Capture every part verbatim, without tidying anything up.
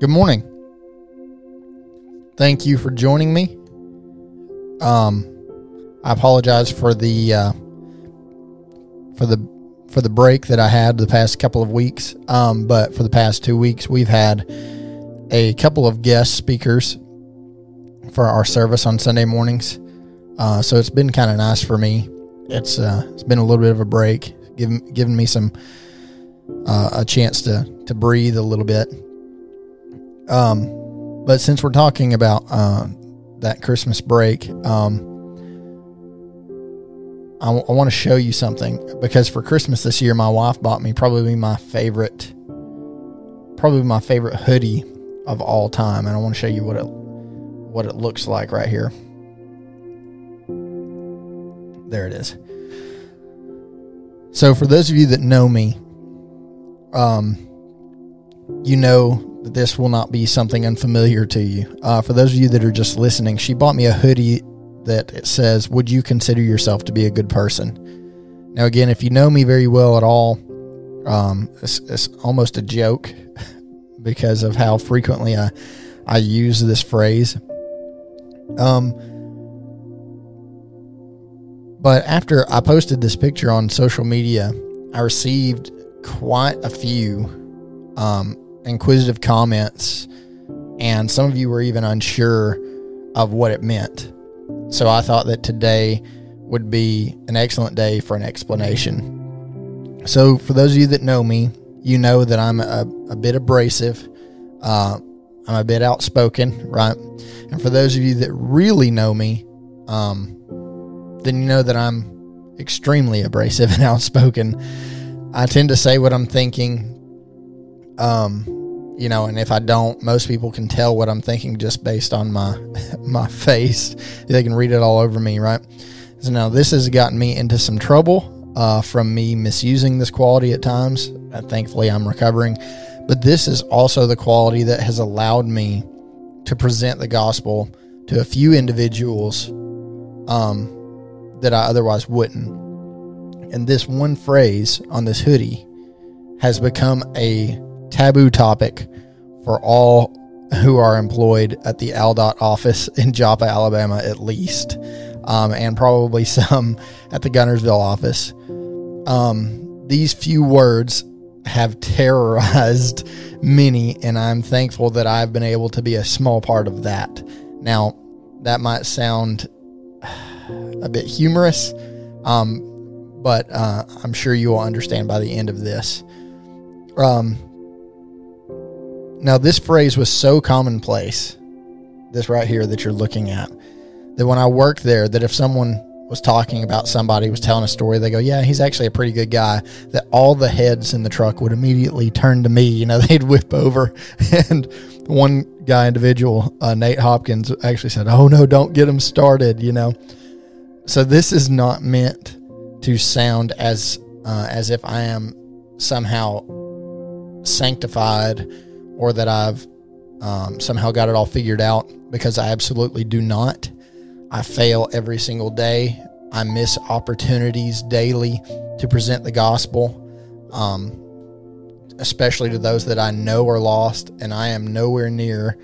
Good morning. Thank you for joining me. Um, I apologize for the uh, for the for the break that I had the past couple of weeks. Um, but for the past two weeks, we've had a couple of guest speakers for our service on Sunday mornings. Uh, so it's been kind of nice for me. It's uh, it's been a little bit of a break, giving giving me some uh, a chance to to breathe a little bit. Um, but since we're talking about uh, that Christmas break, um, I, w- I want to show you something, because for Christmas this year, my wife bought me probably my favorite, probably my favorite hoodie of all time, and I want to show you what it what it looks like right here. There it is. So for those of you that know me, um, you know that this will not be something unfamiliar to you. Uh, for those of you that are just listening, she bought me a hoodie that it says, "Would you consider yourself to be a good person?" Now, again, if you know me very well at all, um, it's, it's almost a joke because of how frequently I, I use this phrase. Um, but after I posted this picture on social media, I received quite a few, um, inquisitive comments, and some of you were even unsure of what it meant. So I thought that today would be an excellent day for an explanation. So for those of you that know me, you know that I'm a, a bit abrasive. Uh, I'm a bit outspoken, right? And for those of you that really know me, um, then you know that I'm extremely abrasive and outspoken. I tend to say what I'm thinking. Um, you know, and if I don't, most people can tell what I'm thinking just based on my my face. They can read it all over me, right? So now this has gotten me into some trouble uh, from me misusing this quality at times. Uh, thankfully, I'm recovering. But this is also the quality that has allowed me to present the gospel to a few individuals um, that I otherwise wouldn't. And this one phrase on this hoodie has become a taboo topic for all who are employed at the ALDOT office in Joppa, Alabama, at least, um, and probably some at the Guntersville office. Um, these few words have terrorized many, and I'm thankful that I've been able to be a small part of that. Now, that might sound a bit humorous, um, but uh, I'm sure you will understand by the end of this. Um, Now, this phrase was so commonplace, this right here that you're looking at, that when I worked there, that if someone was talking about somebody, was telling a story, they go, "Yeah, he's actually a pretty good guy," that all the heads in the truck would immediately turn to me. You know, they'd whip over. And one guy individual, uh, Nate Hopkins, actually said, "Oh, no, don't get him started," you know. So this is not meant to sound as uh, as if I am somehow sanctified, or that I've um, somehow got it all figured out, because I absolutely do not. I fail every single day. I miss opportunities daily to present the gospel, um, especially to those that I know are lost, and I am nowhere near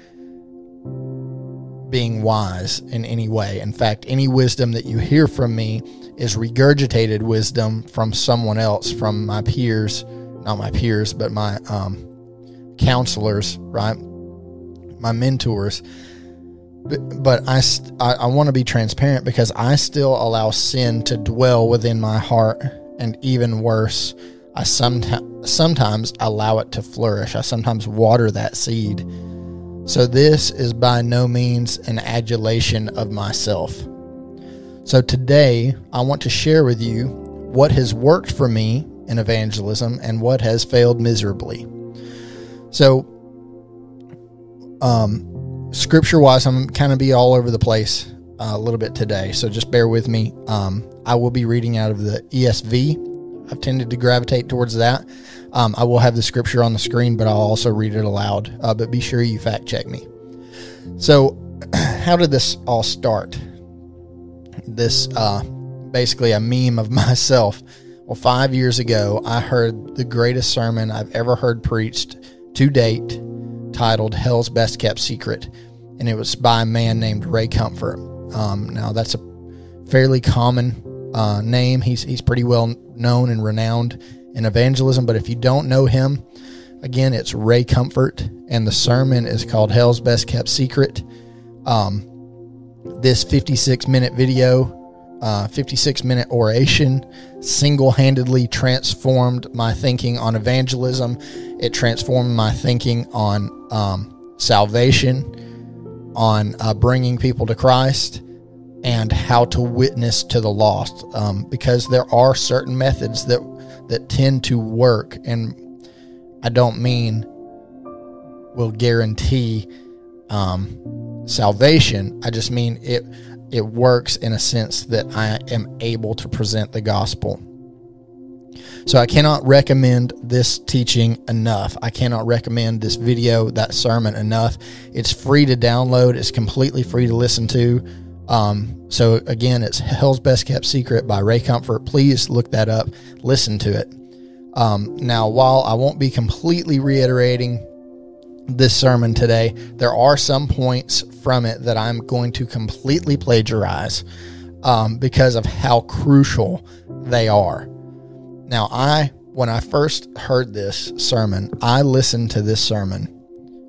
being wise in any way. In fact, any wisdom that you hear from me is regurgitated wisdom from someone else, from my peers, not my peers, but my... Um, counselors, right? My mentors. But, but I, st- I, I want to be transparent, because I still allow sin to dwell within my heart. And even worse, I sometimes, sometimes allow it to flourish. I sometimes water that seed. So this is by no means an adulation of myself. So today I want to share with you what has worked for me in evangelism and what has failed miserably. So, um, scripture-wise, I'm kind of be all over the place uh, a little bit today, so just bear with me. Um, I will be reading out of the E S V. I've tended to gravitate towards that. Um, I will have the scripture on the screen, but I'll also read it aloud, uh, but be sure you fact-check me. So, how did this all start? This, uh, basically a meme of myself. Well, five years ago, I heard the greatest sermon I've ever heard preached to date titled Hell's Best Kept Secret, and it was by a man named Ray Comfort. Um, now, that's a fairly common uh, name. He's he's pretty well known and renowned in evangelism, but if you don't know him, again, it's Ray Comfort, and the sermon is called Hell's Best Kept Secret. Um, this fifty-six minute video, uh, fifty-six minute oration, single-handedly transformed my thinking on evangelism. It transformed my thinking on um, salvation, on uh, bringing people to Christ, and how to witness to the lost, um, because there are certain methods that that tend to work, and I don't mean will guarantee um, salvation. I just mean it it works in a sense that I am able to present the gospel. So I cannot recommend this teaching enough. I cannot recommend this video, that sermon enough. It's free to download. It's completely free to listen to. Um, so again, it's Hell's Best Kept Secret by Ray Comfort. Please look that up. Listen to it. Um, now, while I won't be completely reiterating this sermon today, there are some points from it that I'm going to completely plagiarize um, because of how crucial they are. Now, I when I first heard this sermon, I listened to this sermon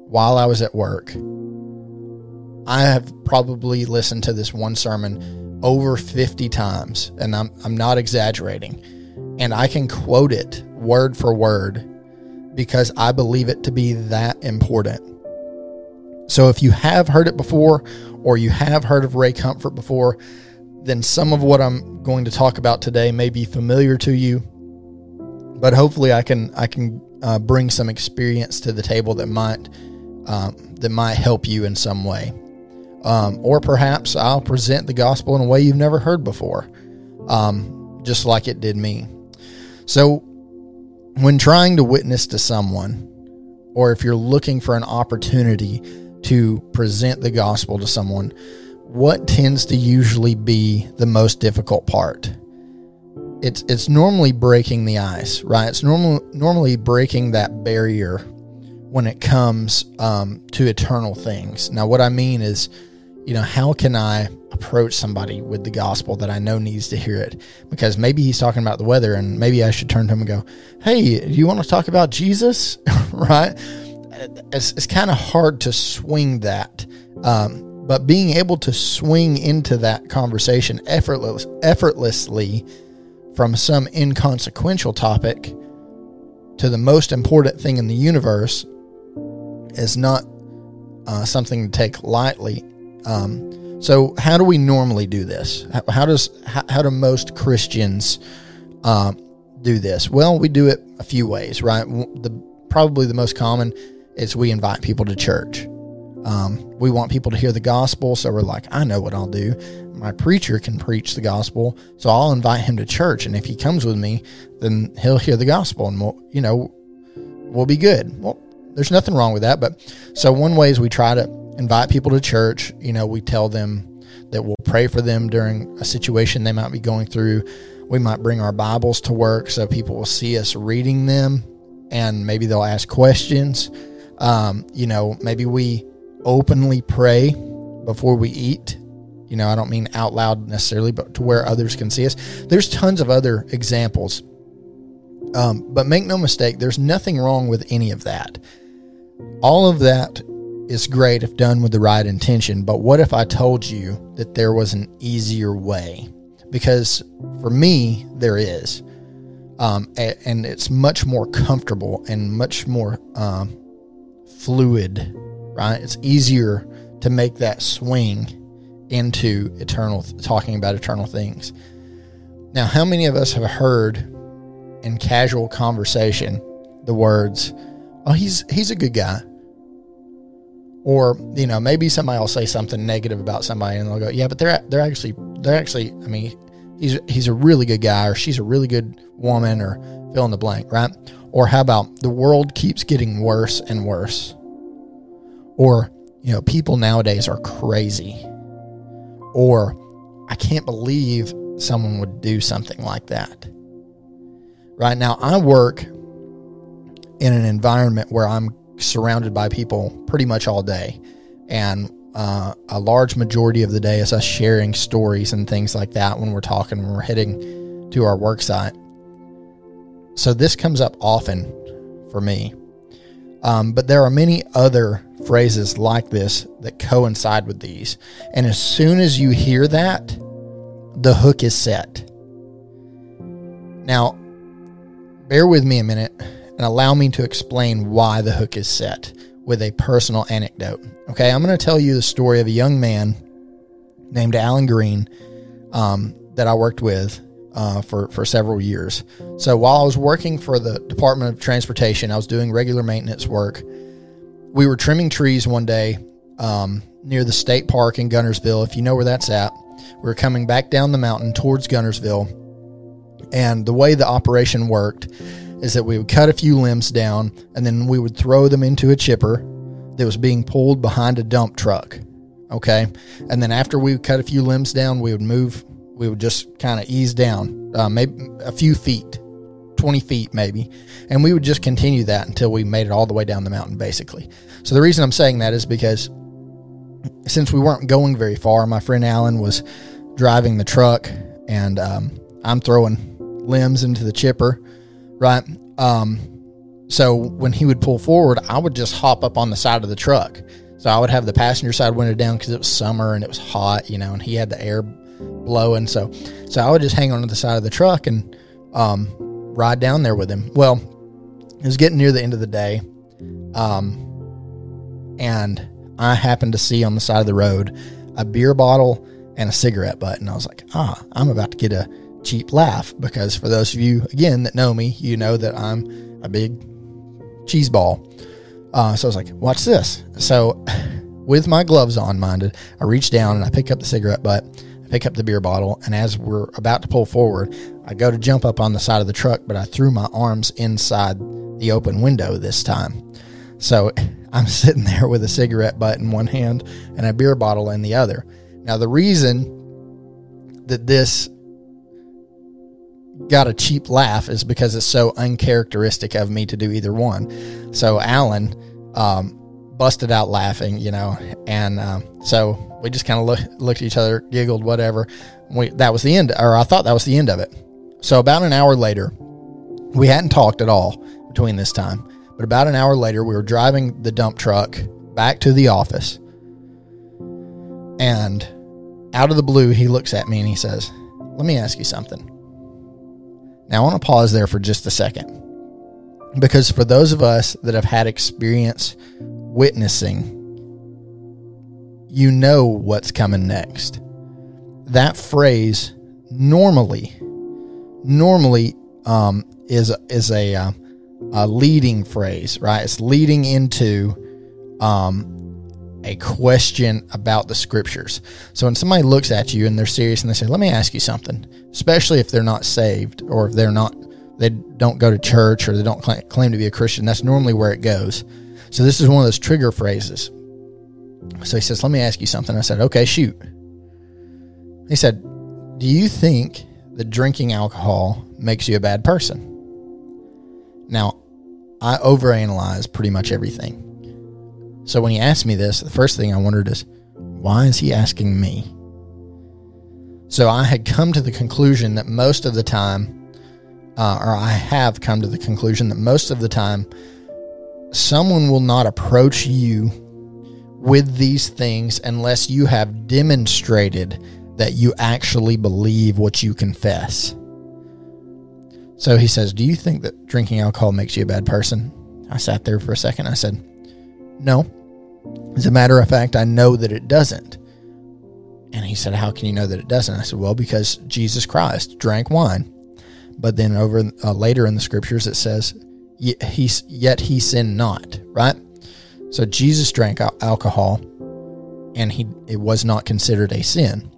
while I was at work. I have probably listened to this one sermon over fifty times, and I'm I'm not exaggerating. And I can quote it word for word because I believe it to be that important. So if you have heard it before, or you have heard of Ray Comfort before, then some of what I'm going to talk about today may be familiar to you, but hopefully I can I can uh, bring some experience to the table that might um, that might help you in some way, um, or perhaps I'll present the gospel in a way you've never heard before, um, just like it did me. So, when trying to witness to someone, or if you're looking for an opportunity to present the gospel to someone, what tends to usually be the most difficult part? It's it's normally breaking the ice, right? It's normally normally breaking that barrier when it comes um, to eternal things. Now, what I mean is, you know, how can I approach somebody with the gospel that I know needs to hear it? Because maybe he's talking about the weather, and maybe I should turn to him and go, "Hey, do you want to talk about Jesus?" Right? It's, it's kind of hard to swing that. Um, but being able to swing into that conversation effortless, effortlessly from some inconsequential topic to the most important thing in the universe is not uh, something to take lightly. Um, so how do we normally do this? How, how does, how, how do most Christians, um, do this? Well, we do it a few ways, right? The, probably the most common is we invite people to church. Um, we want people to hear the gospel. So we're like, I know what I'll do. My preacher can preach the gospel. So I'll invite him to church. And if he comes with me, then he'll hear the gospel and we'll, you know, we'll be good. Well, there's nothing wrong with that. But so one way is we try to invite people to church. You know, we tell them that we'll pray for them during a situation they might be going through. We might bring our Bibles to work so people will see us reading them, and maybe they'll ask questions. Um, you know, maybe we openly pray before we eat. You know, I don't mean out loud necessarily, but to where others can see us. There's tons of other examples. Um, but make no mistake, there's nothing wrong with any of that. All of that is great if done with the right intention, but what if I told you that there was an easier way? Because for me, there is. Um, and it's much more comfortable and much more um, fluid, right? It's easier to make that swing into eternal, talking about eternal things. Now, how many of us have heard in casual conversation the words, "Oh, he's he's a good guy"? Or, you know, maybe somebody will say something negative about somebody, and they'll go, "Yeah, but they're they're actually they're actually. I mean, he's he's a really good guy, or she's a really good woman, or fill in the blank," right? Or how about, "The world keeps getting worse and worse," or, you know, "People nowadays are crazy," or, "I can't believe someone would do something like that." Right now, I work in an environment where I'm surrounded by people pretty much all day. And uh, a large majority of the day is us sharing stories and things like that when we're talking, when we're heading to our work site. So this comes up often for me. Um, but there are many other phrases like this that coincide with these. And as soon as you hear that, the hook is set. Now, bear with me a minute and allow me to explain why the hook is set with a personal anecdote. Okay, I'm going to tell you the story of a young man named Alan Green um, that I worked with uh, for, for several years. So while I was working for the Department of Transportation, I was doing regular maintenance work. We were trimming trees one day um, near the state park in Guntersville, if you know where that's at. We were coming back down the mountain towards Guntersville. And the way the operation worked is that we would cut a few limbs down, and then we would throw them into a chipper that was being pulled behind a dump truck, okay? And then after we would cut a few limbs down, we would move, we would just kind of ease down, uh, maybe a few feet, twenty feet maybe, and we would just continue that until we made it all the way down the mountain, basically. So the reason I'm saying that is because since we weren't going very far, my friend Alan was driving the truck, and um, I'm throwing limbs into the chipper, right? Um, so when he would pull forward, I would just hop up on the side of the truck. So I would have the passenger side window down because it was summer and it was hot, you know, and he had the air blowing. So, so I would just hang on to the side of the truck and um, ride down there with him. Well, it was getting near the end of the day, um, and I happened to see on the side of the road a beer bottle and a cigarette butt, and I was like, ah, I'm about to get a cheap laugh, because for those of you again that know me, you know that I'm a big cheese ball. Uh, so I was like, watch this. So with my gloves on, minded, I reach down and I pick up the cigarette butt, I pick up the beer bottle, and as we're about to pull forward, I go to jump up on the side of the truck, but I threw my arms inside the open window this time. So I'm sitting there with a cigarette butt in one hand and a beer bottle in the other. Now, the reason that this got a cheap laugh is because it's so uncharacteristic of me to do either one. So Alan um, busted out laughing, you know, and um, so we just kind of look, looked at each other, giggled, whatever. We, that was the end, or I thought that was the end of it. So about an hour later, we hadn't talked at all between this time, but about an hour later, we were driving the dump truck back to the office, and out of the blue, he looks at me and he says, "Let me ask you something." Now, I want to pause there for just a second, because for those of us that have had experience witnessing, you know what's coming next. That phrase normally, normally um, is is a, uh, a leading phrase, right? It's leading into um, a question about the scriptures. So when somebody looks at you and they're serious and they say, "Let me ask you something," especially if they're not saved, or if they're not, they don't go to church, or they don't claim to be a Christian. That's normally where it goes. So this is one of those trigger phrases. So he says, "Let me ask you something." I said, "Okay, shoot." He said, "Do you think that drinking alcohol makes you a bad person?" Now, I overanalyze pretty much everything. So when he asked me this, the first thing I wondered is, why is he asking me? So I had come to the conclusion that most of the time, uh, or I have come to the conclusion that most of the time, someone will not approach you with these things unless you have demonstrated that you actually believe what you confess. So he says, "Do you think that drinking alcohol makes you a bad person?" I sat there for a second. I said, "No. As a matter of fact, I know that it doesn't." And he said, "How can you know that it doesn't?" I said, "Well, because Jesus Christ drank wine. But then over uh, later in the scriptures, it says, yet he, yet he sinned not," right? So Jesus drank alcohol, and he it was not considered a sin.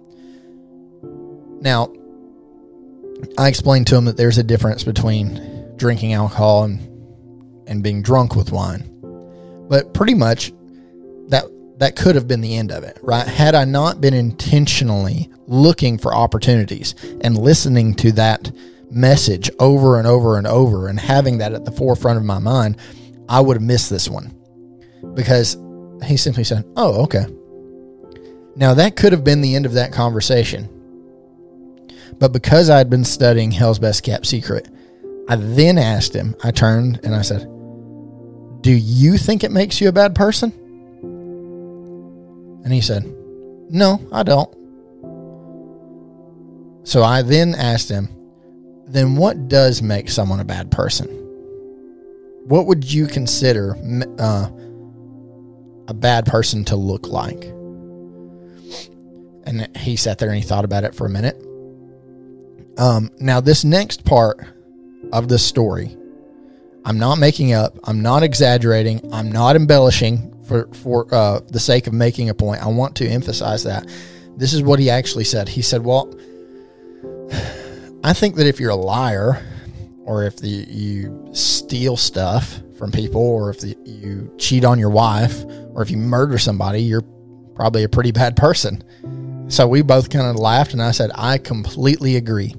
Now, I explained to him that there's a difference between drinking alcohol and, and being drunk with wine. But pretty much that That could have been the end of it, right? Had I not been intentionally looking for opportunities and listening to that message over and over and over and having that at the forefront of my mind, I would have missed this one. because he simply said, oh, okay. Now, that could have been the end of that conversation. But because I had been studying Hell's Best Kept Secret, I then asked him, I turned and I said, do you think it makes you a bad person? And he said, no, I don't. So I then asked him, then what does make someone a bad person? What would you consider uh, a bad person to look like? And he sat there and he thought about it for a minute. Um, now, this next part of the story, I'm not making up. I'm not exaggerating. I'm not embellishing for, for uh, the sake of making a point. I want to emphasize that. This is what he actually said. He said, well, I think that if you're a liar, or if the, you steal stuff from people, or if the, you cheat on your wife, or if you murder somebody, you're probably a pretty bad person. So we both kind of laughed, and I said, I completely agree.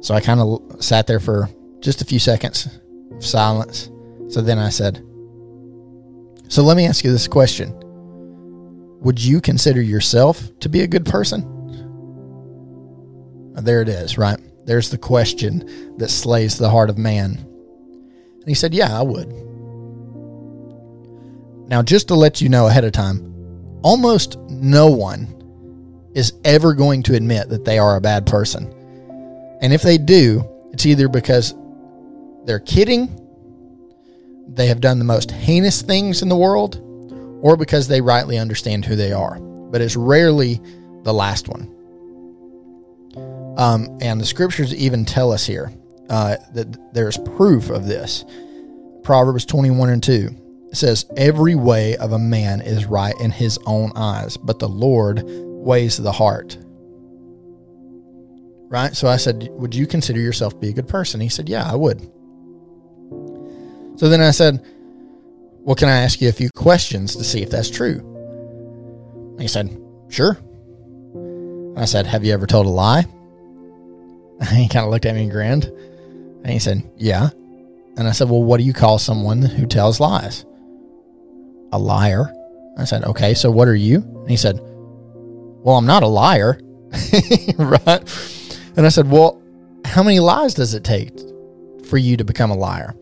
So I kind of sat there for just a few seconds of silence. So then I said, so let me ask you this question. Would you consider yourself to be a good person? There it is, right? There's the question that slays the heart of man. And he said, yeah, I would. Now, just to let you know ahead of time, almost no one is ever going to admit that they are a bad person. And if they do, it's either because they're kidding, they have done the most heinous things in the world, or because they rightly understand who they are. But it's rarely the last one. Um, and the scriptures even tell us here uh, that there's proof of this. Proverbs twenty-one and two says, every way of a man is right in his own eyes, but the Lord weighs the heart. Right? So I said, would you consider yourself to be a good person? He said, yeah, I would. So then I said, well, can I ask you a few questions to see if that's true? And he said, sure. And I said, have you ever told a lie? He kind of looked at me and grinned, and he said, yeah. And I said, well, what do you call someone who tells lies? A liar. I said, okay, so what are you? And he said, well, I'm not a liar. Right? And I said, well, how many lies does it take for you to become a liar?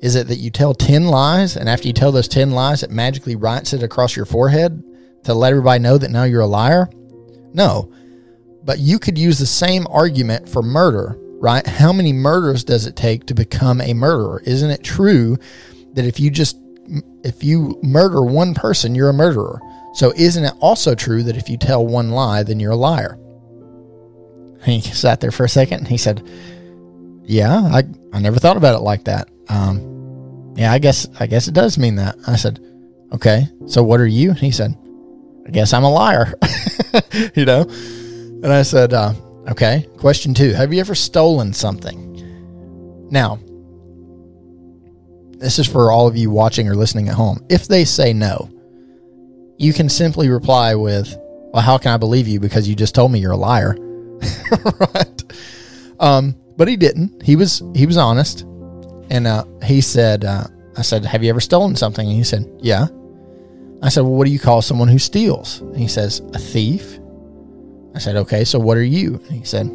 Is it that you tell ten lies, and after you tell those ten lies, it magically writes it across your forehead to let everybody know that now you're a liar? No. But you could use the same argument for murder, right? How many murders does it take to become a murderer? Isn't it true that if you just, if you murder one person, you're a murderer? So isn't it also true that if you tell one lie, then you're a liar? He sat there for a second and he said, yeah, I, I never thought about it like that. Um, yeah, I guess, I guess it does mean that. I said, okay, so what are you? And he said, I guess I'm a liar, you know? And I said, uh, okay, question two, have you ever stolen something? Now, this is for all of you watching or listening at home. If they say no, you can simply reply with, well, how can I believe you? Because you just told me you're a liar. Right? Um, but he didn't. He was he was honest. And uh, he said, uh, I said, have you ever stolen something? And he said, yeah. I said, well, what do you call someone who steals? And he says, a thief. I said, okay, so what are you? And he said,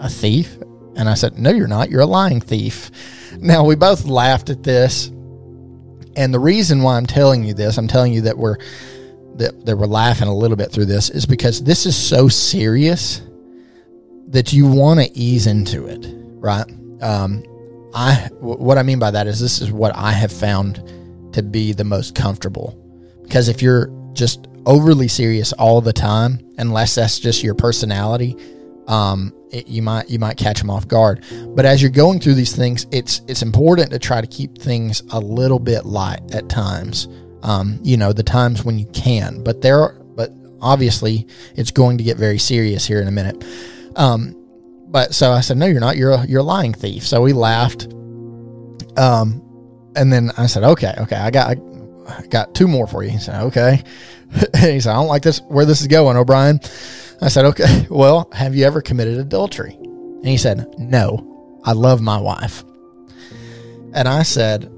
a thief. And I said, no, you're not. You're a lying thief. Now, we both laughed at this. And the reason why I'm telling you this, I'm telling you that we're, that, that we're laughing a little bit through this, is because this is so serious that you want to ease into it, right? Um, I, w- what I mean by that is this is what I have found to be the most comfortable. Because if you're just overly serious all the time, unless that's just your personality, um, it, you might you might catch them off guard. But as you're going through these things, it's it's important to try to keep things a little bit light at times. Um, you know, the times when you can, but there are, but obviously it's going to get very serious here in a minute. Um, but so I said, no, you're not. You're a, you're a lying thief. So we laughed. Um, and then I said, okay, okay, I got I got two more for you. He said, okay. He said, I don't like this, where this is going, O'Brien. I said, okay, well, have you ever committed adultery? And he said, no, I love my wife. And I said,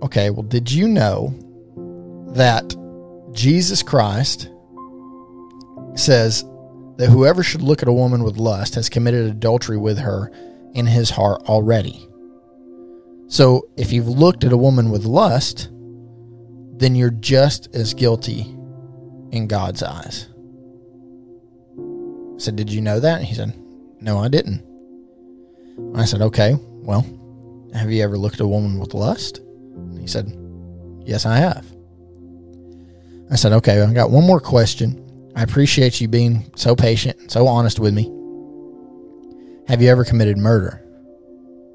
okay, well, did you know that Jesus Christ says that whoever should look at a woman with lust has committed adultery with her in his heart already. So if you've looked at a woman with lust, then you're just as guilty in God's eyes. I said, did you know that? And he said, no, I didn't. I said, okay, well, have you ever looked at a woman with lust? And he said, yes, I have. I said, okay, I've got one more question. I appreciate you being so patient and so honest with me. Have you ever committed murder?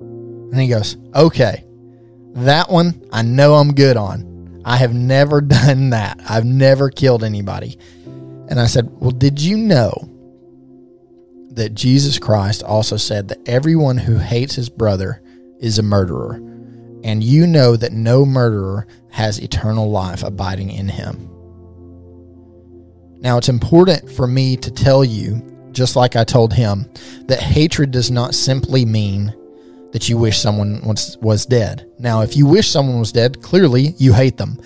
And he goes, okay, that one I know I'm good on. I have never done that. I've never killed anybody. And I said, well, did you know that Jesus Christ also said that everyone who hates his brother is a murderer, and you know that no murderer has eternal life abiding in him? Now, it's important for me to tell you, just like I told him, that hatred does not simply mean that you wish someone was, was dead. Now, if you wish someone was dead, clearly you hate them.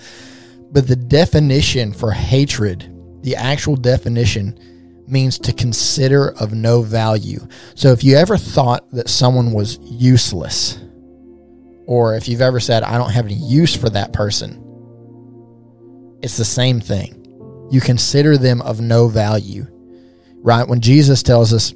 But the definition for hatred, the actual definition, means to consider of no value. So if you ever thought that someone was useless, or if you've ever said, I don't have any use for that person, it's the same thing. You consider them of no value, right? When Jesus tells us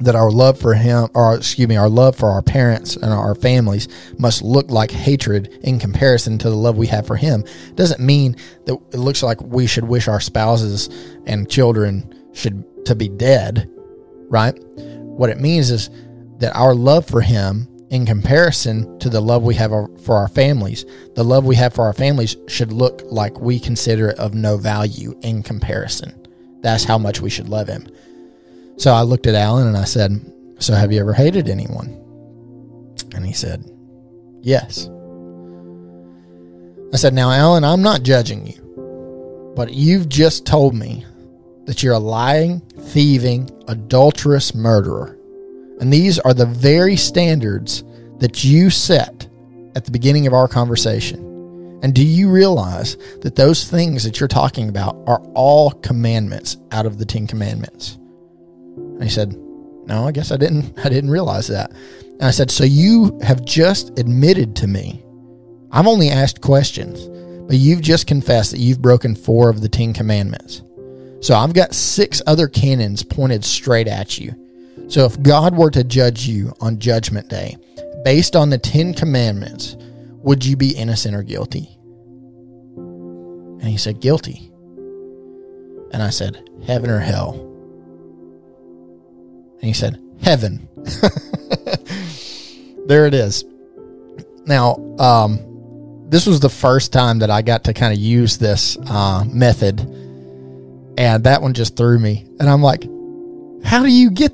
that our love for him, or excuse me, our love for our parents and our families must look like hatred in comparison to the love we have for him, it doesn't mean that it looks like we should wish our spouses and children should to be dead, right? What it means is that our love for him in comparison to the love we have for our families, the love we have for our families should look like we consider it of no value in comparison. That's how much we should love him. So I looked at Alan and I said, so have you ever hated anyone? And he said, yes. I said, now, Alan, I'm not judging you, but you've just told me that you're a lying, thieving, adulterous murderer. And these are the very standards that you set at the beginning of our conversation. And do you realize that those things that you're talking about are all commandments out of the Ten Commandments? And he said, no, I guess I didn't, I didn't realize that. And I said, so you have just admitted to me, I've only asked questions, but you've just confessed that you've broken four of the Ten Commandments. So I've got six other cannons pointed straight at you. So if God were to judge you on Judgment Day, based on the Ten Commandments, would you be innocent or guilty? And he said, guilty. And I said, heaven or hell? And he said, heaven. There it is. Now, um, this was the first time that I got to kind of use this uh, method. And that one just threw me. And I'm like, how do you get,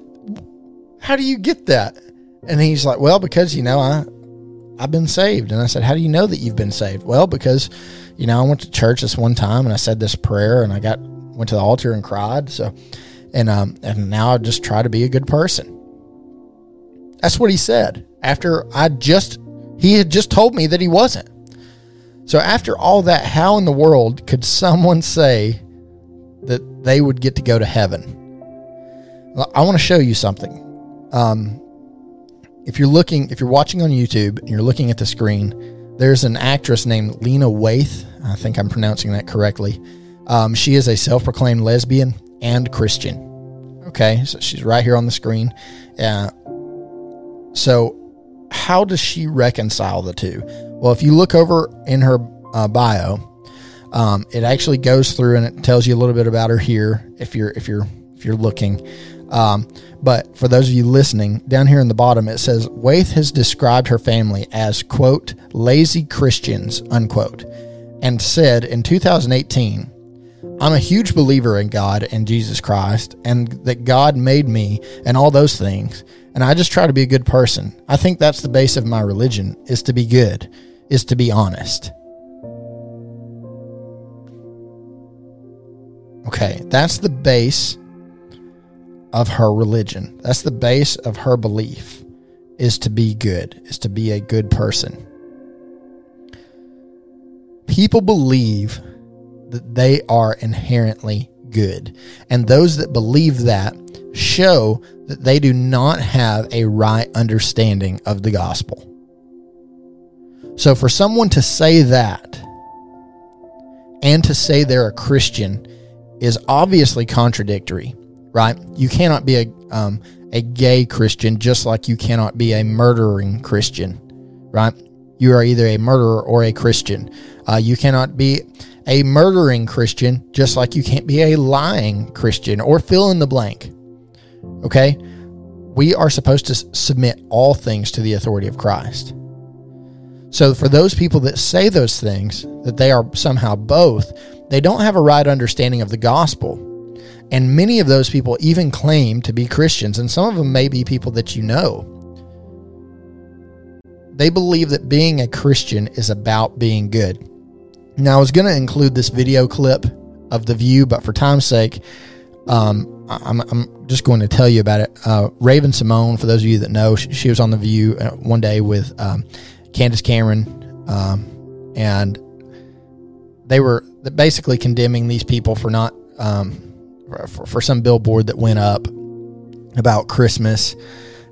how do you get that? And he's like, well, because, you know, I, I've been saved. And I said, how do you know that you've been saved? Well, because, you know, I went to church this one time and I said this prayer and I got, went to the altar and cried. So, and, um, and now I just try to be a good person. That's what he said after I just, he had just told me that he wasn't. So after all that, how in the world could someone say that they would get to go to heaven? I want to show you something. Um, if you're looking, if you're watching on YouTube and you're looking at the screen, there's an actress named Lena Waithe. I think I'm pronouncing that correctly. Um, she is a self-proclaimed lesbian and Christian. Okay, so she's right here on the screen. Uh, so how does she reconcile the two? Well, if you look over in her uh, bio, Um, it actually goes through and it tells you a little bit about her here if you're if you're if you're looking. Um, but for those of you listening, down here in the bottom it says Waithe has described her family as, quote, lazy Christians, unquote, and said in two thousand eighteen, I'm a huge believer in God and Jesus Christ and that God made me and all those things, and I just try to be a good person. I think that's the base of my religion, is to be good, is to be honest. Okay, that's the base of her religion. That's the base of her belief, is to be good, is to be a good person. people believe that they are inherently good. And those that believe that show that they do not have a right understanding of the gospel. So for someone to say that and to say they're a Christian is obviously contradictory, right? You cannot be a um, a gay Christian just like you cannot be a murdering Christian, right? You are either a murderer or a Christian. Uh, you cannot be a murdering Christian just like you can't be a lying Christian or fill in the blank, okay? We are supposed to submit all things to the authority of Christ. So for those people that say those things, that they are somehow both, they don't have a right understanding of the gospel. And many of those people even claim to be Christians, and some of them may be people that you know. They believe that being a Christian is about being good. Now, I was going to include this video clip of The View, but for time's sake, um, I'm, I'm just going to tell you about it. Uh, Raven Simone, for those of you that know, she, she was on The View one day with... Um, Candace Cameron, um, and they were basically condemning these people for not um, for, for some billboard that went up about Christmas.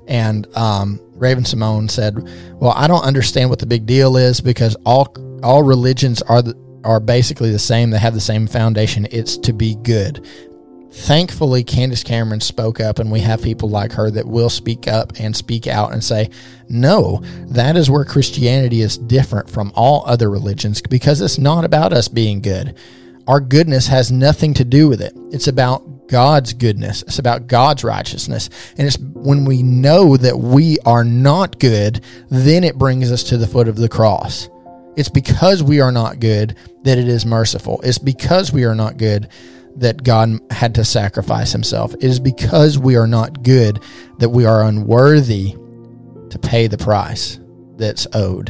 And um, Raven Simone said, "Well, I don't understand what the big deal is because all all religions are the, are basically the same. They have the same foundation. It's to be good." Thankfully, Candace Cameron spoke up, and we have people like her that will speak up and speak out and say, no, that is where Christianity is different from all other religions because it's not about us being good. Our goodness has nothing to do with it. It's about God's goodness. It's about God's righteousness. And it's when we know that we are not good, then it brings us to the foot of the cross. It's because we are not good that it is merciful. It's because we are not good that God had to sacrifice himself. It is because we are not good that we are unworthy to pay the price that's owed.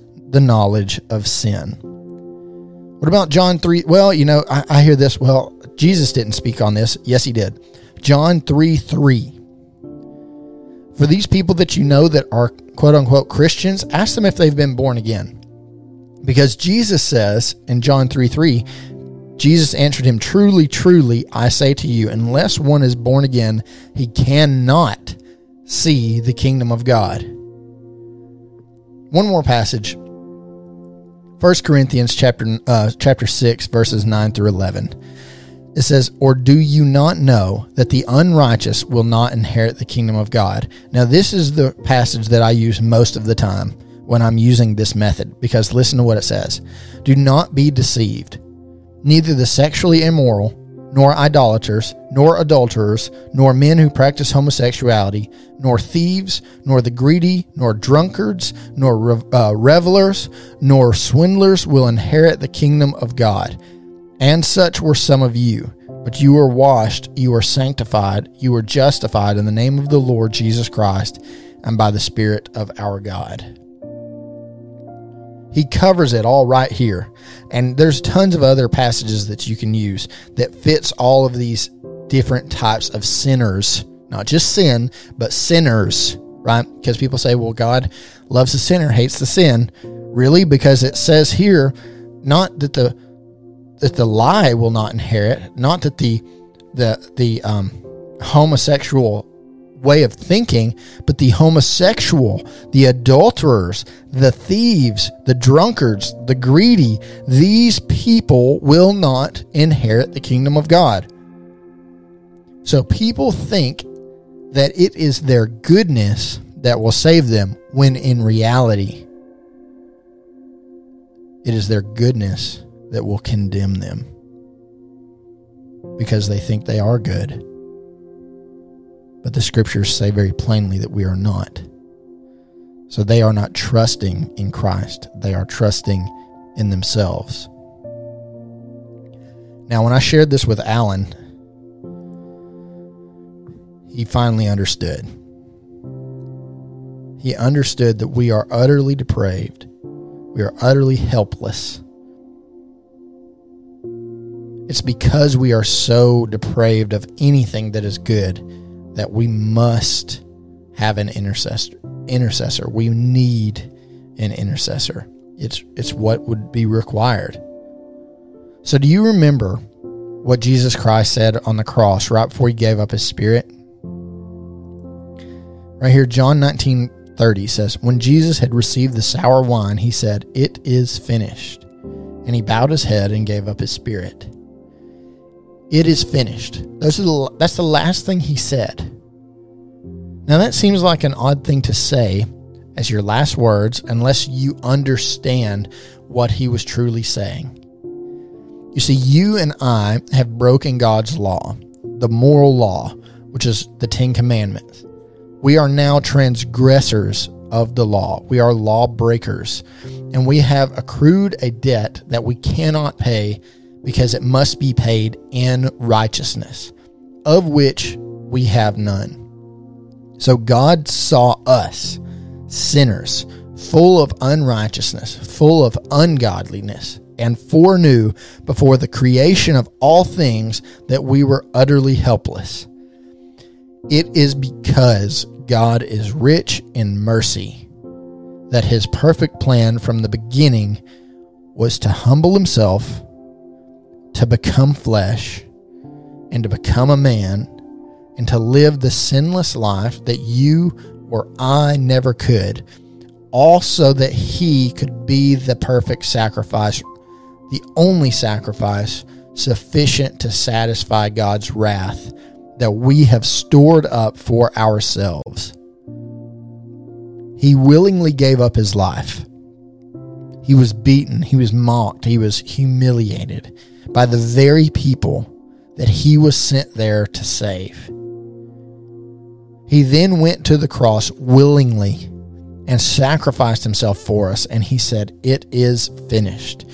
the knowledge of sin. What about John three? Well, you know, I, I hear this. Well, Jesus didn't speak on this. Yes, he did. John three three. For these people that you know that are quote-unquote Christians, ask them if they've been born again. Because Jesus says in John three three, Jesus answered him, "Truly, truly, I say to you, unless one is born again, he cannot see the kingdom of God." One more passage. First Corinthians chapter, uh, chapter six, verses nine through eleven. It says, "Or do you not know that the unrighteous will not inherit the kingdom of God?" Now, this is the passage that I use most of the time when I'm using this method, because listen to what it says. "Do not be deceived. Neither the sexually immoral, nor idolaters, nor adulterers, nor men who practice homosexuality, nor thieves, nor the greedy, nor drunkards, nor uh, revelers, nor swindlers will inherit the kingdom of God. And such were some of you, but you were washed, you were sanctified, you were justified in the name of the Lord Jesus Christ and by the Spirit of our God." He covers it all right here. And there's tons of other passages that you can use that fits all of these different types of sinners. Not just sin, but sinners, right? Because people say, well, God loves the sinner, hates the sin. Really? Because it says here, not that the that the lie will not inherit, not that the the the um, homosexual way of thinking, but the homosexual, the adulterers, the thieves, the drunkards, the greedy, these people will not inherit the kingdom of God. So people think that it is their goodness that will save them, when in reality, it is their goodness that will condemn them, because they think they are good. But the scriptures say very plainly that we are not. So they are not trusting in Christ. They are trusting in themselves. Now, when I shared this with Alan, he finally understood. He understood that we are utterly depraved. We are utterly helpless. It's because we are so depraved of anything that is good that we must have an intercessor. Intercessor. We need an intercessor. It's it's what would be required. So do you remember what Jesus Christ said on the cross right before he gave up his spirit? Right here, John nineteen thirty says, "When Jesus had received the sour wine, he said, 'It is finished.' And he bowed his head and gave up his spirit." It is finished. Those are the, that's the last thing he said. Now that seems like an odd thing to say as your last words, unless you understand what he was truly saying. You see, you and I have broken God's law, the moral law, which is the Ten Commandments. We are now transgressors of the law. We are lawbreakers, and we have accrued a debt that we cannot pay, because it must be paid in righteousness, of which we have none. So God saw us, sinners, full of unrighteousness, full of ungodliness, and foreknew before the creation of all things that we were utterly helpless. It is because God is rich in mercy that his perfect plan from the beginning was to humble himself, to become flesh, and to become a man, and to live the sinless life that you or I never could, also that he could be the perfect sacrifice, the only sacrifice sufficient to satisfy God's wrath that we have stored up for ourselves. He willingly gave up his life. He was beaten, he was mocked, he was humiliated by the very people that he was sent there to save. He then went to the cross willingly and sacrificed himself for us, and he said, "It is finished,"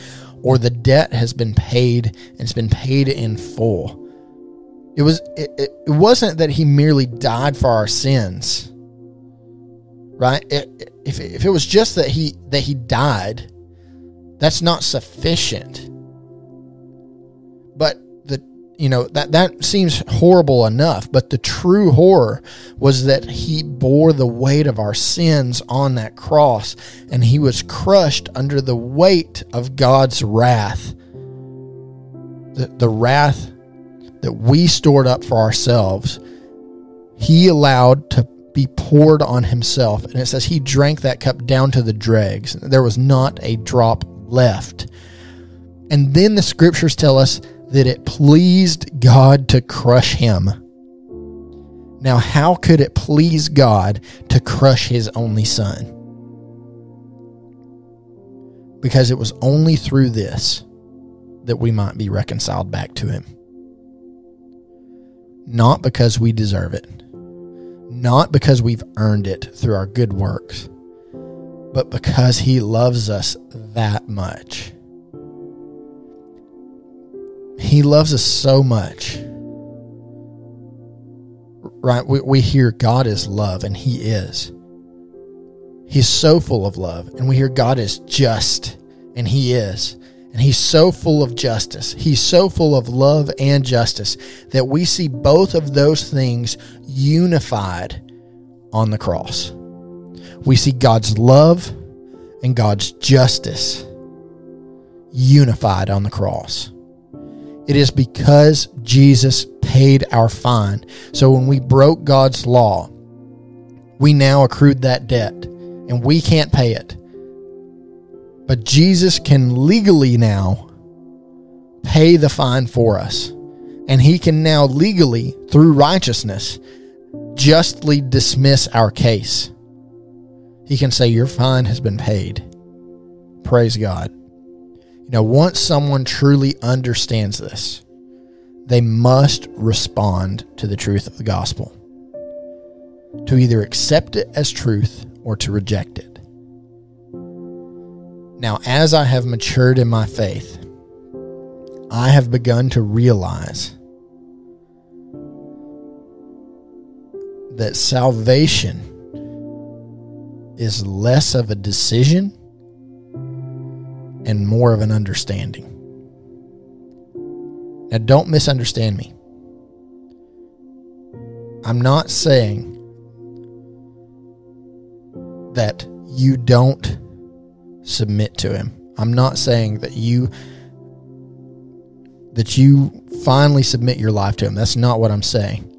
or the debt has been paid and it's been paid in full. It was it, it wasn't that he merely died for our sins, right? It, it, if if it was just that he that he died, that's not sufficient. But the you know that that seems horrible enough. But the true horror was that he bore the weight of our sins on that cross, and he was crushed under the weight of God's wrath. The the wrath that we stored up for ourselves, he allowed to be poured on himself. And it says he drank that cup down to the dregs. There was not a drop left. And then the scriptures tell us that it pleased God to crush him. Now, how could it please God to crush his only son? Because it was only through this that we might be reconciled back to him. Not because we deserve it, not because we've earned it through our good works, but because he loves us that much. He loves us so much. Right? We, we hear God is love, and he is. He's so full of love, and we hear God is just, and he is. And he's so full of justice. He's so full of love and justice that we see both of those things unified on the cross. We see God's love and God's justice unified on the cross. It is because Jesus paid our fine. So when we broke God's law, we now accrued that debt, and we can't pay it. But Jesus can legally now pay the fine for us. And he can now legally, through righteousness, justly dismiss our case. He can say, your fine has been paid. Praise God. You know, once someone truly understands this, they must respond to the truth of the gospel, to either accept it as truth or to reject it. Now, as I have matured in my faith, I have begun to realize that salvation is less of a decision and more of an understanding. Now, don't misunderstand me. I'm not saying that you don't submit to him. I'm not saying that you that you finally submit your life to him. That's not what I'm saying.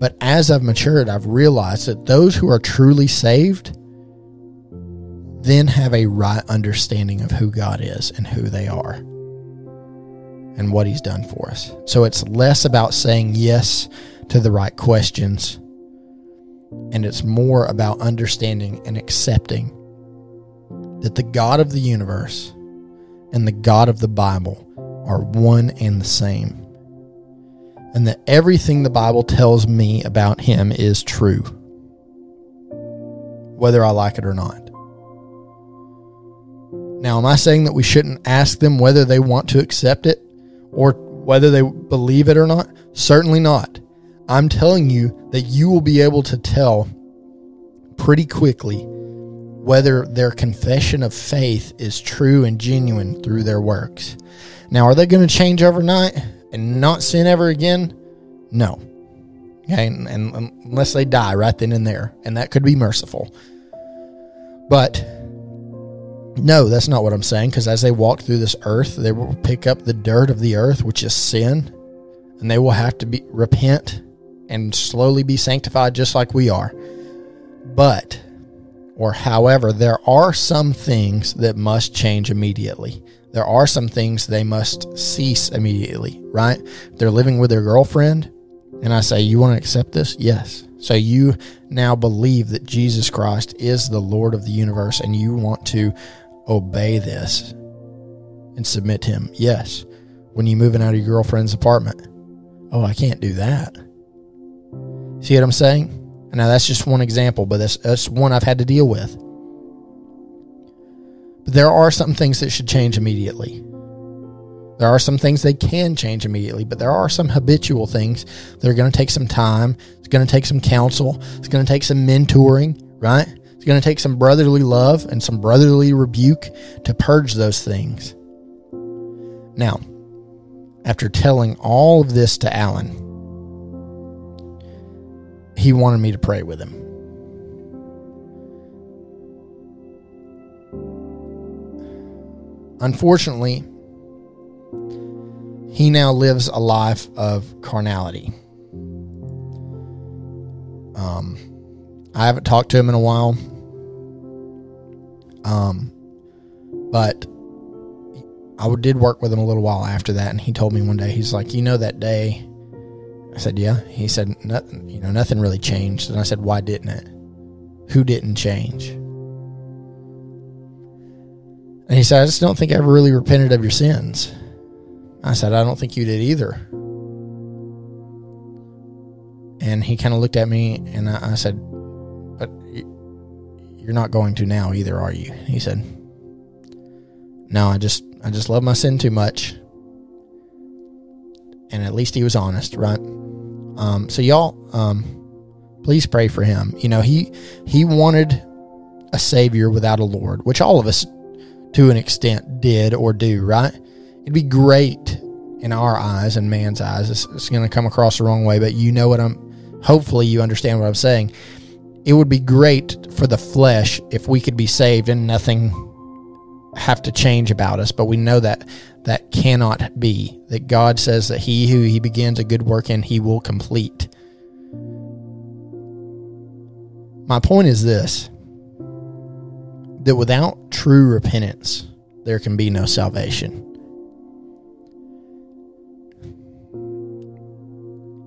But as I've matured, I've realized that those who are truly saved then have a right understanding of who God is and who they are and what he's done for us. So it's less about saying yes to the right questions, and it's more about understanding and accepting that the God of the universe and the God of the Bible are one and the same. And that everything the Bible tells me about him is true, whether I like it or not. Now, am I saying that we shouldn't ask them whether they want to accept it or whether they believe it or not? Certainly not. I'm telling you that you will be able to tell pretty quickly whether their confession of faith is true and genuine through their works. Now, are they going to change overnight and not sin ever again? No. Okay, and, and unless they die right then and there, and that could be merciful. But no, that's not what I'm saying, because as they walk through this earth, they will pick up the dirt of the earth, which is sin, and they will have to be repent and slowly be sanctified just like we are. But Or however, there are some things that must change immediately. There are some things they must cease immediately, right? They're living with their girlfriend, and I say, you want to accept this? Yes. So you now believe that Jesus Christ is the Lord of the universe, and you want to obey this and submit to him. Yes. When you're moving out of your girlfriend's apartment. Oh, I can't do that. See what I'm saying? Now, that's just one example, but that's, that's one I've had to deal with. But there are some things that should change immediately. There are some things they can change immediately, but there are some habitual things that are going to take some time. It's going to take some counsel. It's going to take some mentoring, right? It's going to take some brotherly love and some brotherly rebuke to purge those things. Now, after telling all of this to Alan, he wanted me to pray with him. Unfortunately, he now lives a life of carnality. Um, I haven't talked to him in a while. Um, but I did work with him a little while after that, and he told me one day, he's like, you know that day? I said, yeah. He said, nothing, you know, nothing really changed. And I said, why didn't it? Who didn't change? And he said, I just don't think I ever really repented of your sins. I said, I don't think you did either. And he kind of looked at me, and I, I said, but you're not going to now either, are you? He said, no, I just, I just love my sin too much. And at least he was honest, right? Um, so y'all, um, please pray for him. You know, he, he wanted a savior without a Lord, which all of us to an extent did or do, right? It'd be great in our eyes and man's eyes. It's, it's going to come across the wrong way, but you know what I'm, hopefully you understand what I'm saying. It would be great for the flesh if we could be saved and nothing have to change about us, but we know that that cannot be, that God says that he who he begins a good work in, he will complete. My point is this, that without true repentance, there can be no salvation.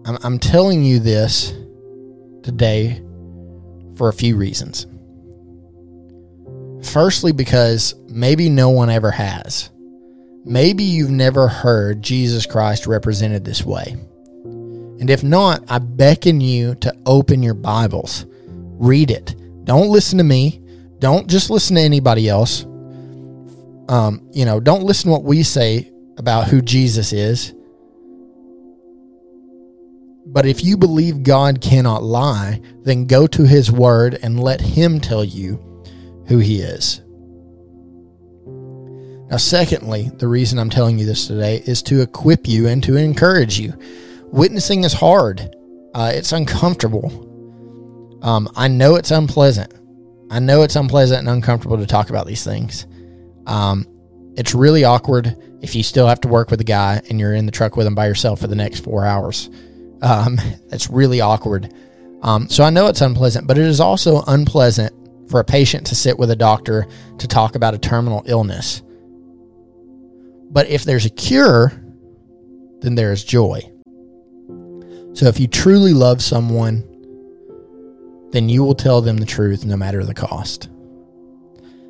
I'm, I'm telling you this today for a few reasons. Firstly, because maybe no one ever has. Maybe you've never heard Jesus Christ represented this way. And if not, I beckon you to open your Bibles. Read it. Don't listen to me. Don't just listen to anybody else. Um, you know, don't listen to what we say about who Jesus is. But if you believe God cannot lie, then go to his word and let him tell you who he is. Now, secondly, the reason I'm telling you this today is to equip you and to encourage you. Witnessing is hard. Uh, it's uncomfortable. Um, I know it's unpleasant. I know it's unpleasant and uncomfortable to talk about these things. Um, it's really awkward if you still have to work with a guy and you're in the truck with him by yourself for the next four hours. Um, that's really awkward. Um, so I know it's unpleasant, but it is also unpleasant for a patient to sit with a doctor to talk about a terminal illness. But if there's a cure, then there is joy. So if you truly love someone, then you will tell them the truth no matter the cost.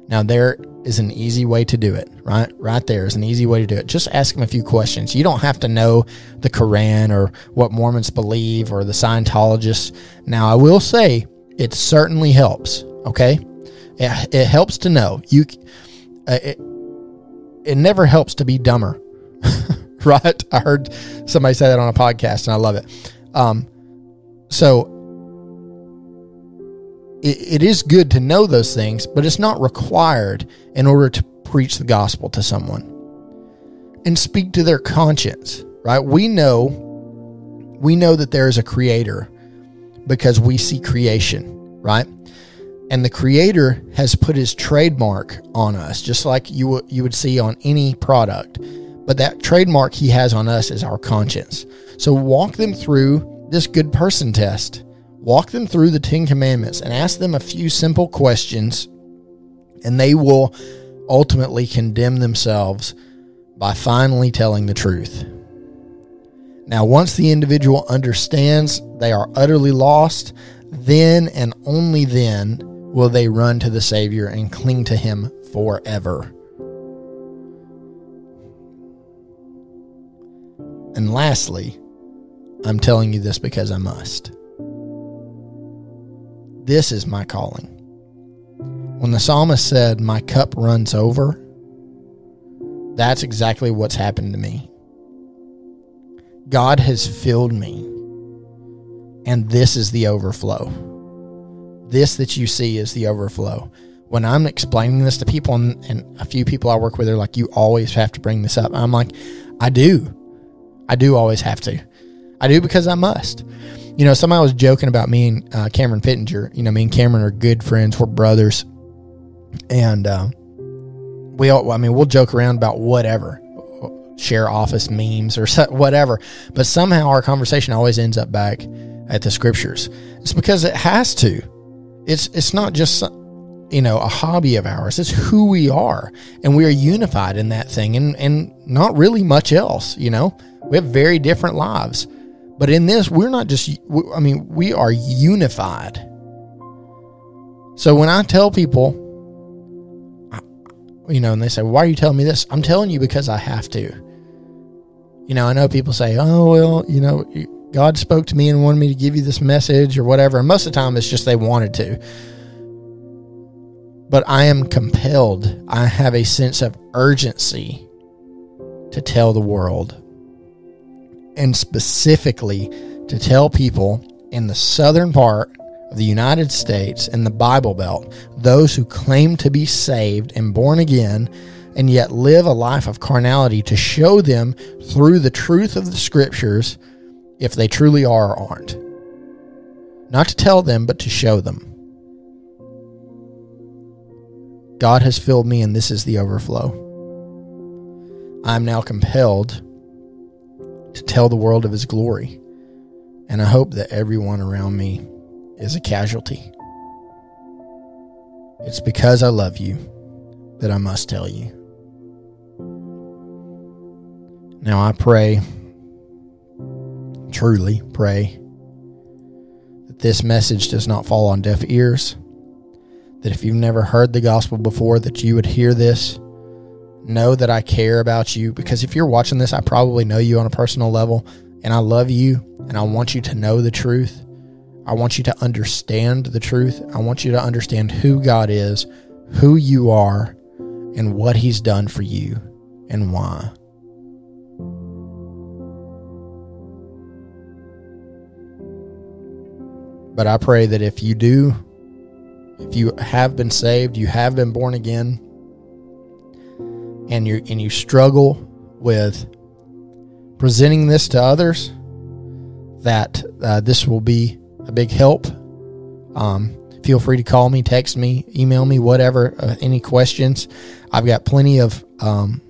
Now, there is an easy way to do it, right? Right there is an easy way to do it. Just ask them a few questions. You don't have to know the Quran or what Mormons believe or the Scientologists. Now, I will say it certainly helps, okay? It, it helps to know. You, uh, it, It never helps to be dumber, right? I heard somebody say that on a podcast, and I love it. Um, so it, it is good to know those things, but it's not required in order to preach the gospel to someone and speak to their conscience, right? We know, we know that there is a creator because we see creation, right? And the creator has put his trademark on us, just like you w- you would see on any product. But that trademark he has on us is our conscience. So walk them through this good person test. Walk them through the Ten Commandments and ask them a few simple questions, and they will ultimately condemn themselves by finally telling the truth. Now, once the individual understands they are utterly lost, then and only then will they run to the Savior and cling to him forever. And lastly, I'm telling you this because I must. This is my calling. When the psalmist said, "My cup runs over," That's exactly what's happened to me. God has filled me, and this is the overflow. This that you see is the overflow. When I'm explaining this to people, and, and a few people I work with are like, you always have to bring this up. I'm like, I do. I do always have to. I do because I must. You know, somebody was joking about me and uh, Cameron Pittenger. You know, me and Cameron are good friends. We're brothers. And uh, we all, I mean, we'll joke around about whatever. Share office memes or whatever. But somehow our conversation always ends up back at the scriptures. It's because it has to. It's it's not just, you know, a hobby of ours. It's who we are. And we are unified in that thing and, and not really much else, you know. We have very different lives. But in this, we're not just, I mean, we are unified. So when I tell people, you know, and they say, why are you telling me this? I'm telling you because I have to. You know, I know people say, oh, well, you know, God spoke to me and wanted me to give you this message or whatever. And most of the time, it's just they wanted to. But I am compelled. I have a sense of urgency to tell the world. And specifically to tell people in the southern part of the United States and the Bible Belt, those who claim to be saved and born again and yet live a life of carnality, to show them through the truth of the scriptures if they truly are or aren't. Not to tell them, but to show them. God has filled me and this is the overflow. I'm now compelled to tell the world of his glory. And I hope that everyone around me is a casualty. It's because I love you that I must tell you. Now I pray, truly pray, that this message does not fall on deaf ears. That if you've never heard the gospel before, that you would hear this. Know that I care about you, because if you're watching this, I probably know you on a personal level, and I love you, and I want you to know the truth. I want you to understand the truth. I want you to understand who God is, who you are, and what he's done for you, and why. But I pray that if you do, if you have been saved, you have been born again, and you and you struggle with presenting this to others, that uh, this will be a big help. Um, feel free to call me, text me, email me, whatever, uh, any questions. I've got plenty of um,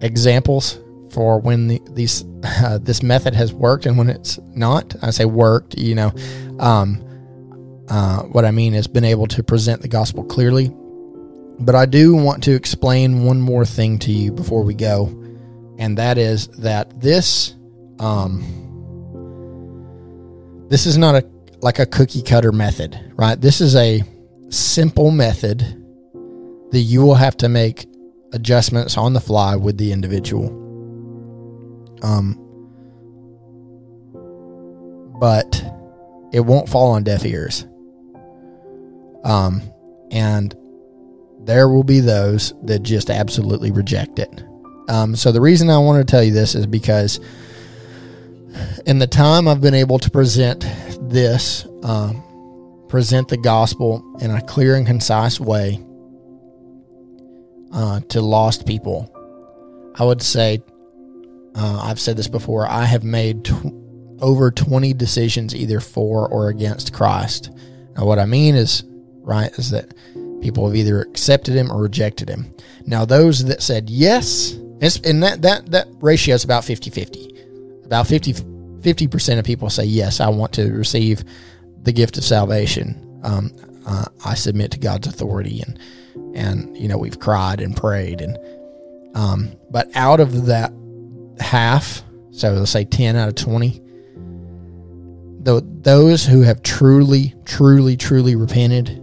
examples for when the, these uh, this method has worked and when it's not. I say worked, you know. Um, uh, what I mean is been able to present the gospel clearly. But I do want to explain one more thing to you before we go, and that is that this um, this is not a like a cookie cutter method, right? This is a simple method that you will have to make adjustments on the fly with the individual. Um, but it won't fall on deaf ears. Um, and there will be those that just absolutely reject it. Um, so the reason I want to tell you this is because in the time I've been able to present this, um, present the gospel in a clear and concise way uh, to lost people, I would say, uh, I've said this before, I have made tw- over twenty decisions either for or against Christ. Now what I mean is, right, is that people have either accepted him or rejected him. Now, those that said yes, and that, that, that ratio is about fifty-fifty. About fifty, fifty percent of people say, yes, I want to receive the gift of salvation. Um, uh, I submit to God's authority, and, and you know, we've cried and prayed. and um, But out of that half, so let's say ten out of twenty, the, those who have truly, truly, truly repented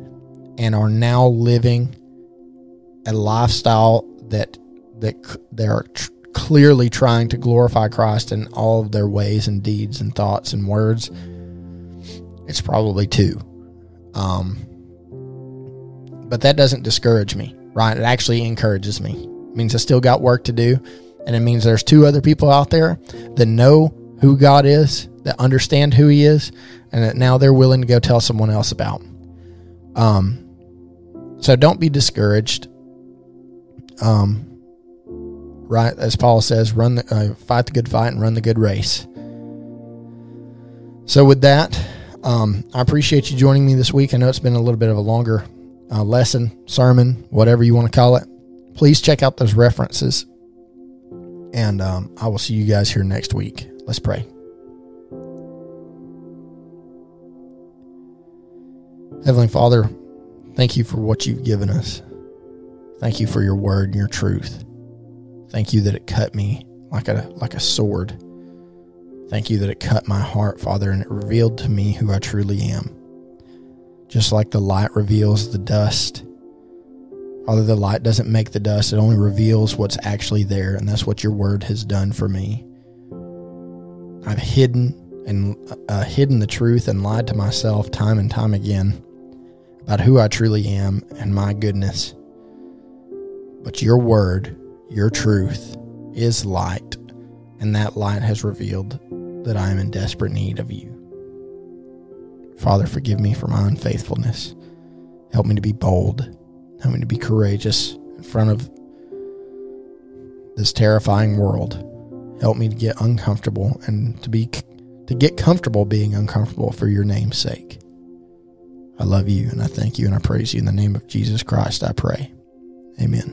and are now living a lifestyle that that they are tr- clearly trying to glorify Christ in all of their ways and deeds and thoughts and words, it's probably two. Um, but that doesn't discourage me, right? It actually encourages me. It means I still got work to do. And it means there's two other people out there that know who God is, that understand who he is, and that now they're willing to go tell someone else about. Um, so don't be discouraged. Um, right, as Paul says, run the, uh, fight the good fight and run the good race. So with that, um, I appreciate you joining me this week. I know it's been a little bit of a longer uh, lesson, sermon, whatever you want to call it. Please check out those references. And um, I will see you guys here next week. Let's pray. Heavenly Father, thank you for what you've given us. Thank you for your word and your truth. Thank you that it cut me like a like a sword. Thank you that it cut my heart, Father, and it revealed to me who I truly am. Just like the light reveals the dust. Father, the light doesn't make the dust. It only reveals what's actually there, and that's what your word has done for me. I've hidden and uh, hidden the truth and lied to myself time and time again about who I truly am and my goodness. But your word, your truth, is light, and that light has revealed that I am in desperate need of you. Father, forgive me for my unfaithfulness. Help me to be bold. Help me to be courageous in front of this terrifying world. Help me to get uncomfortable and to be to get comfortable being uncomfortable for your name's sake. I love you, and I thank you, and I praise you. In the name of Jesus Christ, I pray. Amen.